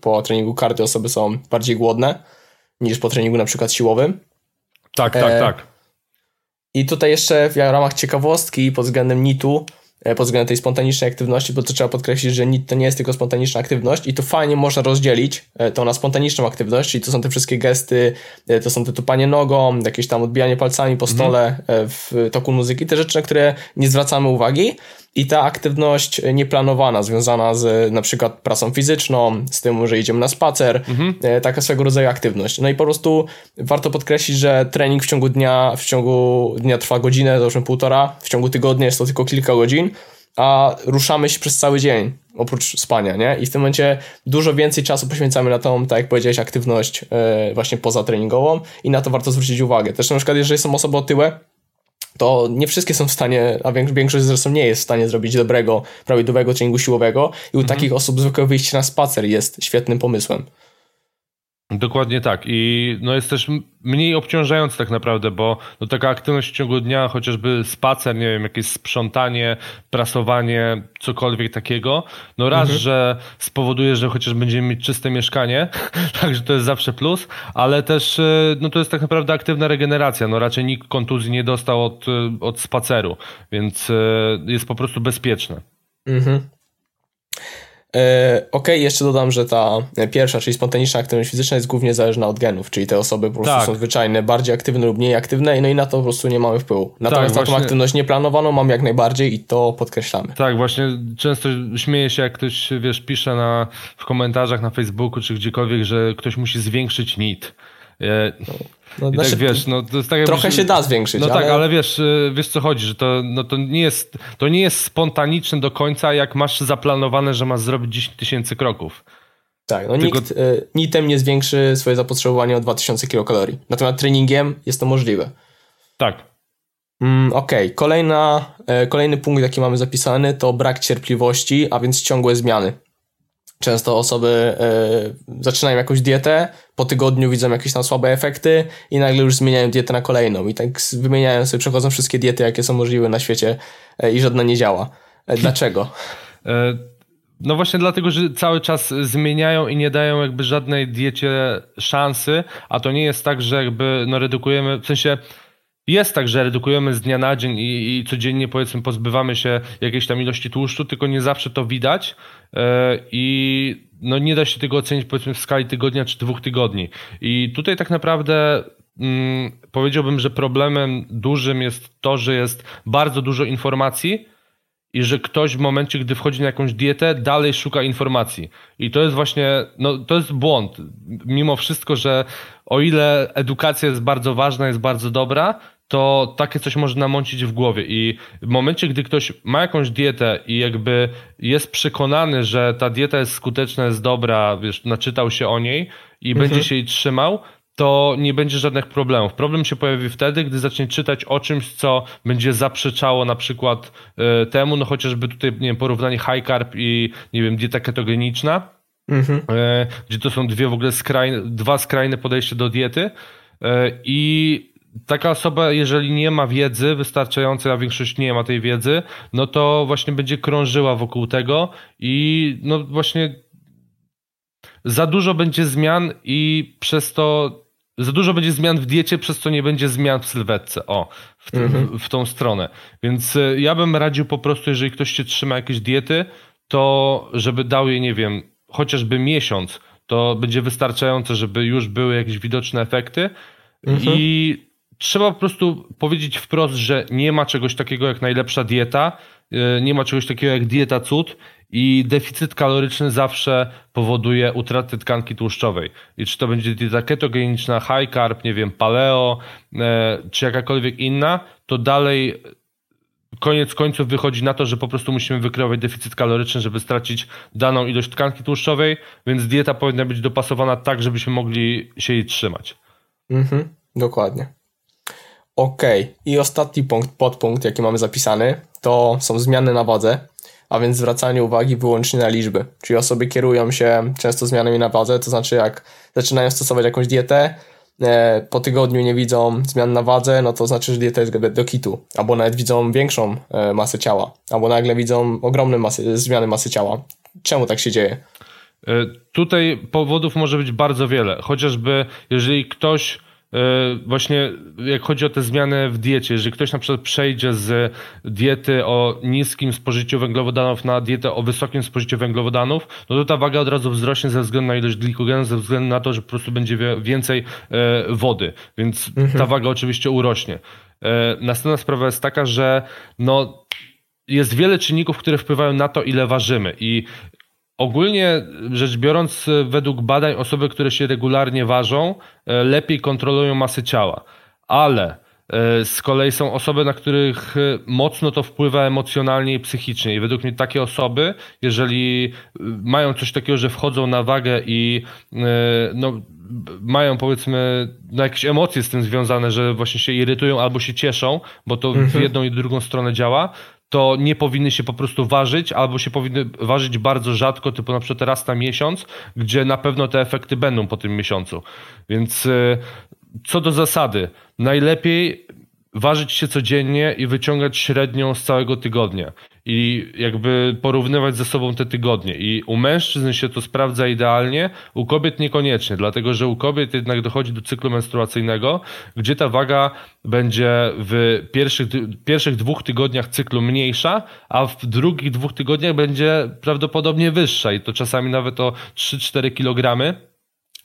po treningu cardio osoby są bardziej głodne niż po treningu na przykład siłowym. Tak. I tutaj jeszcze w ramach ciekawostki pod względem NIT-u, pod względem tej spontanicznej aktywności, bo to trzeba podkreślić, że NIT to nie jest tylko spontaniczna aktywność i to fajnie można rozdzielić to na spontaniczną aktywność, czyli to są te wszystkie gesty, to są te tupanie nogą, jakieś tam odbijanie palcami po stole w toku muzyki, te rzeczy, na które nie zwracamy uwagi. I ta aktywność nieplanowana, związana z na przykład pracą fizyczną, z tym, że idziemy na spacer, taka swego rodzaju aktywność. No i po prostu warto podkreślić, że trening w ciągu dnia trwa godzinę, załóżmy 1,5, w ciągu tygodnia jest to tylko kilka godzin, a ruszamy się przez cały dzień, oprócz spania, nie? I w tym momencie dużo więcej czasu poświęcamy na tą, tak jak powiedziałeś, aktywność właśnie pozatreningową i na to warto zwrócić uwagę. Też na przykład, jeżeli są osoby otyłe, to nie wszystkie są w stanie, a większość zresztą nie jest w stanie zrobić dobrego, prawidłowego treningu siłowego i u takich osób zwykle wyjście na spacer jest świetnym pomysłem. Dokładnie tak i jest też mniej obciążający tak naprawdę, bo taka aktywność w ciągu dnia, chociażby spacer, nie wiem, jakieś sprzątanie, prasowanie, cokolwiek takiego, że spowoduje, że chociaż będziemy mieć czyste mieszkanie, także to jest zawsze plus, ale też to jest tak naprawdę aktywna regeneracja, raczej nikt kontuzji nie dostał od spaceru, więc jest po prostu bezpieczne. Okej, jeszcze dodam, że ta pierwsza, czyli spontaniczna aktywność fizyczna jest głównie zależna od genów, czyli te osoby po prostu są zwyczajne, bardziej aktywne lub mniej aktywne, i na to po prostu nie mamy wpływu. Natomiast na tą aktywność nieplanowaną mamy jak najbardziej i to podkreślamy. Tak, właśnie często śmieję się, jak ktoś, pisze w komentarzach na Facebooku czy gdziekolwiek, że ktoś musi zwiększyć NIT. To jest tak, trochę się da zwiększyć. Ale wiesz co chodzi, że to nie jest spontaniczne do końca, jak masz zaplanowane, że masz zrobić 10 000 kroków. Tak, tylko nikt nitem nie zwiększy swoje zapotrzebowanie o 2000 kilokalorii. Natomiast treningiem jest to możliwe. Tak. Okej. Kolejny punkt, jaki mamy zapisany, to brak cierpliwości, a więc ciągłe zmiany. Często osoby zaczynają jakąś dietę, po tygodniu widzą jakieś tam słabe efekty i nagle już zmieniają dietę na kolejną i tak wymieniają sobie, przechodzą wszystkie diety, jakie są możliwe na świecie i żadna nie działa. Dlaczego? Właśnie dlatego, że cały czas zmieniają i nie dają jakby żadnej diecie szansy, a to nie jest tak, że jakby redukujemy, w sensie jest tak, że redukujemy z dnia na dzień i codziennie powiedzmy pozbywamy się jakiejś tam ilości tłuszczu, tylko nie zawsze to widać i nie da się tego ocenić powiedzmy w skali tygodnia czy 2 tygodni. I tutaj tak naprawdę powiedziałbym, że problemem dużym jest to, że jest bardzo dużo informacji i że ktoś w momencie, gdy wchodzi na jakąś dietę, dalej szuka informacji. I to jest właśnie, to jest błąd. Mimo wszystko, że o ile edukacja jest bardzo ważna, jest bardzo dobra, to takie coś może namącić w głowie i w momencie, gdy ktoś ma jakąś dietę i jakby jest przekonany, że ta dieta jest skuteczna, jest dobra, naczytał się o niej i będzie się jej trzymał, to nie będzie żadnych problemów. Problem się pojawi wtedy, gdy zacznie czytać o czymś, co będzie zaprzeczało na przykład temu, chociażby tutaj, nie wiem, porównanie high carb i, nie wiem, dieta ketogeniczna, gdzie to są dwa skrajne podejścia do diety i taka osoba, jeżeli nie ma wiedzy wystarczającej, a większość nie ma tej wiedzy, to właśnie będzie krążyła wokół tego i właśnie za dużo będzie zmian i przez to za dużo będzie zmian w diecie, przez co nie będzie zmian w sylwetce. O, w tą stronę. Więc ja bym radził po prostu, jeżeli ktoś się trzyma jakiejś diety, to żeby dał jej, nie wiem, chociażby miesiąc, to będzie wystarczające, żeby już były jakieś widoczne efekty. I trzeba po prostu powiedzieć wprost, że nie ma czegoś takiego jak najlepsza dieta, nie ma czegoś takiego jak dieta cud i deficyt kaloryczny zawsze powoduje utratę tkanki tłuszczowej. I czy to będzie dieta ketogeniczna, high carb, nie wiem, paleo, czy jakakolwiek inna, to dalej koniec końców wychodzi na to, że po prostu musimy wykreować deficyt kaloryczny, żeby stracić daną ilość tkanki tłuszczowej, więc dieta powinna być dopasowana tak, żebyśmy mogli się jej trzymać. Dokładnie. Okej. I ostatni podpunkt, jaki mamy zapisany, to są zmiany na wadze, a więc zwracanie uwagi wyłącznie na liczby. Czyli osoby kierują się często zmianami na wadze, to znaczy jak zaczynają stosować jakąś dietę, po tygodniu nie widzą zmian na wadze, no to znaczy, że dieta jest do kitu. Albo nawet widzą większą masę ciała, albo nagle widzą ogromne zmiany masy ciała. Czemu tak się dzieje? Tutaj powodów może być bardzo wiele. Chociażby jeżeli ktoś właśnie jak chodzi o te zmiany w diecie, jeżeli ktoś na przykład przejdzie z diety o niskim spożyciu węglowodanów na dietę o wysokim spożyciu węglowodanów, no to ta waga od razu wzrośnie ze względu na ilość glikogenu, ze względu na to, że po prostu będzie więcej wody, więc ta waga oczywiście urośnie. Następna sprawa jest taka, że no, jest wiele czynników, które wpływają na to, ile ważymy i ogólnie rzecz biorąc, według badań osoby, które się regularnie ważą, lepiej kontrolują masę ciała, ale z kolei są osoby, na których mocno to wpływa emocjonalnie i psychicznie i według mnie takie osoby, jeżeli mają coś takiego, że wchodzą na wagę i no, mają powiedzmy no, jakieś emocje z tym związane, że właśnie się irytują albo się cieszą, bo to w jedną i drugą stronę działa, to nie powinny się po prostu ważyć albo się powinny ważyć bardzo rzadko, typu na przykład raz na miesiąc, gdzie na pewno te efekty będą po tym miesiącu. Więc co do zasady, najlepiej ważyć się codziennie i wyciągać średnią z całego tygodnia i jakby porównywać ze sobą te tygodnie i u mężczyzn się to sprawdza idealnie, u kobiet niekoniecznie, dlatego że u kobiet jednak dochodzi do cyklu menstruacyjnego, gdzie ta waga będzie w pierwszych 2 tygodniach cyklu mniejsza, a w drugich 2 tygodniach będzie prawdopodobnie wyższa i to czasami nawet o 3-4 kg,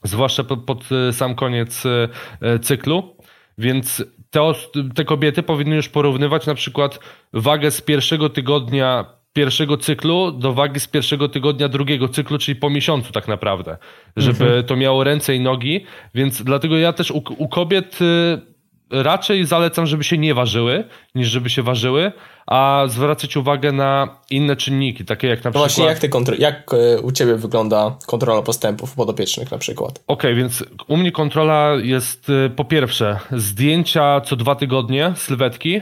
zwłaszcza pod sam koniec cyklu. Więc te kobiety powinny już porównywać na przykład wagę z pierwszego tygodnia pierwszego cyklu do wagi z pierwszego tygodnia drugiego cyklu, czyli po miesiącu tak naprawdę, żeby to miało ręce i nogi, więc dlatego ja też u kobiet raczej zalecam, żeby się nie ważyły, niż żeby się ważyły, a zwracać uwagę na inne czynniki, takie jak na przykład... Właśnie jak u Ciebie wygląda kontrola postępów podopiecznych na przykład? Okej, więc u mnie kontrola jest po pierwsze zdjęcia co 2 tygodnie, sylwetki,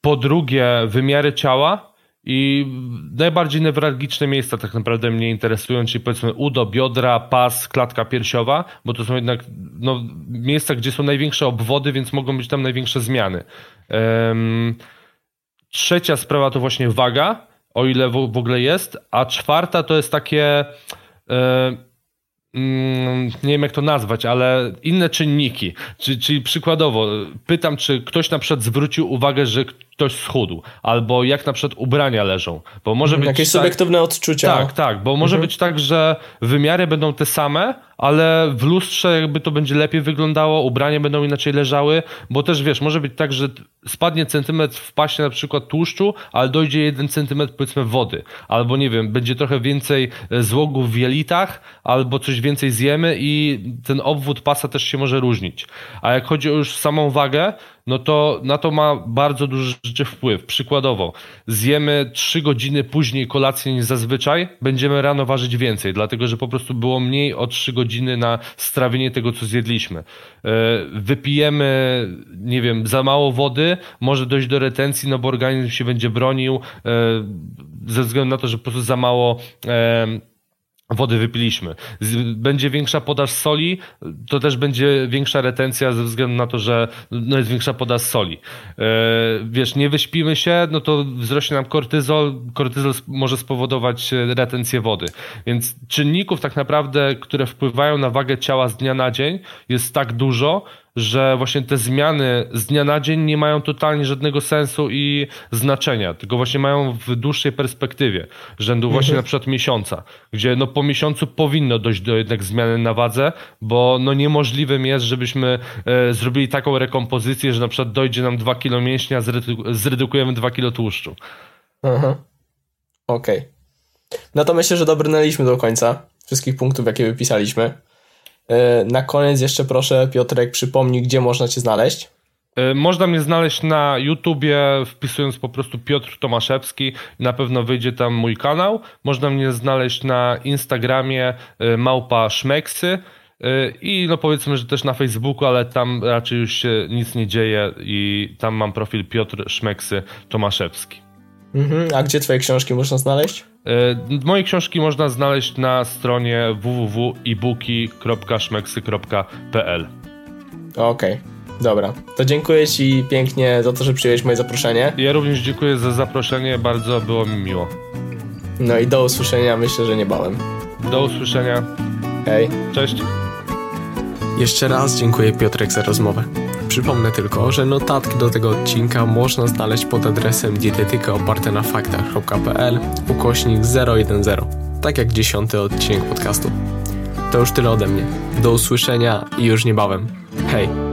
po drugie wymiary ciała i najbardziej newralgiczne miejsca tak naprawdę mnie interesują, czyli powiedzmy udo, biodra, pas, klatka piersiowa, bo to są jednak no, miejsca, gdzie są największe obwody, więc mogą być tam największe zmiany. Trzecia sprawa to właśnie waga, o ile w ogóle jest, a czwarta to jest takie, nie wiem jak to nazwać, ale inne czynniki, czyli przykładowo pytam, czy ktoś na przykład zwrócił uwagę, że ktoś schudł, albo jak na przykład ubrania leżą, bo może być jakieś subiektywne odczucia. Tak, bo może być tak, że wymiary będą te same, ale w lustrze jakby to będzie lepiej wyglądało, ubrania będą inaczej leżały, bo też wiesz, może być tak, że spadnie centymetr w pasie na przykład tłuszczu, ale dojdzie 1 centymetr powiedzmy wody, albo nie wiem, będzie trochę więcej złogów w jelitach, albo coś więcej zjemy i ten obwód pasa też się może różnić. A jak chodzi o już samą wagę, no to na to ma bardzo duży wpływ. Przykładowo zjemy 3 godziny później kolację niż zazwyczaj, będziemy rano ważyć więcej, dlatego że po prostu było mniej o 3 godziny na strawienie tego, co zjedliśmy. Wypijemy, nie wiem, za mało wody, może dojść do retencji, no bo organizm się będzie bronił ze względu na to, że po prostu za mało wody wypiliśmy. Będzie większa podaż soli, to też będzie większa retencja ze względu na to, że no jest większa podaż soli. Wiesz, nie wyśpimy się, no to wzrośnie nam kortyzol. Kortyzol może spowodować retencję wody. Więc czynników tak naprawdę, które wpływają na wagę ciała z dnia na dzień, jest tak dużo, że właśnie te zmiany z dnia na dzień nie mają totalnie żadnego sensu i znaczenia, tylko właśnie mają w dłuższej perspektywie, rzędu właśnie na przykład miesiąca, gdzie no po miesiącu powinno dojść do jednak zmiany na wadze, bo no niemożliwym jest, żebyśmy zrobili taką rekompozycję, że na przykład dojdzie nam 2 kg mięśnia, zredukujemy 2 kg tłuszczu. Aha. Okej. No to myślę, że dobrnęliśmy do końca wszystkich punktów, jakie wypisaliśmy. Na koniec jeszcze proszę, Piotrek, przypomnij, gdzie można Cię znaleźć. Można mnie znaleźć na YouTubie, wpisując po prostu Piotr Tomaszewski. Na pewno wyjdzie tam mój kanał. Można mnie znaleźć na Instagramie @szmeksy i no powiedzmy, że też na Facebooku, ale tam raczej już się nic nie dzieje i tam mam profil Piotr Szmeksy Tomaszewski. A gdzie Twoje książki można znaleźć? Moje książki można znaleźć na stronie www.ebooki.szmeksy.pl. Okej, dobra. To dziękuję Ci pięknie za to, że przyjąłeś moje zaproszenie. Ja również dziękuję za zaproszenie, bardzo było mi miło. No i do usłyszenia, myślę, że niebawem. Do usłyszenia. Hej. Cześć. Jeszcze raz dziękuję, Piotrek, za rozmowę. Przypomnę tylko, że notatki do tego odcinka można znaleźć pod adresem dietetykaopartanafaktach.pl /010, tak jak 10 odcinek podcastu. To już tyle ode mnie. Do usłyszenia i już niebawem. Hej!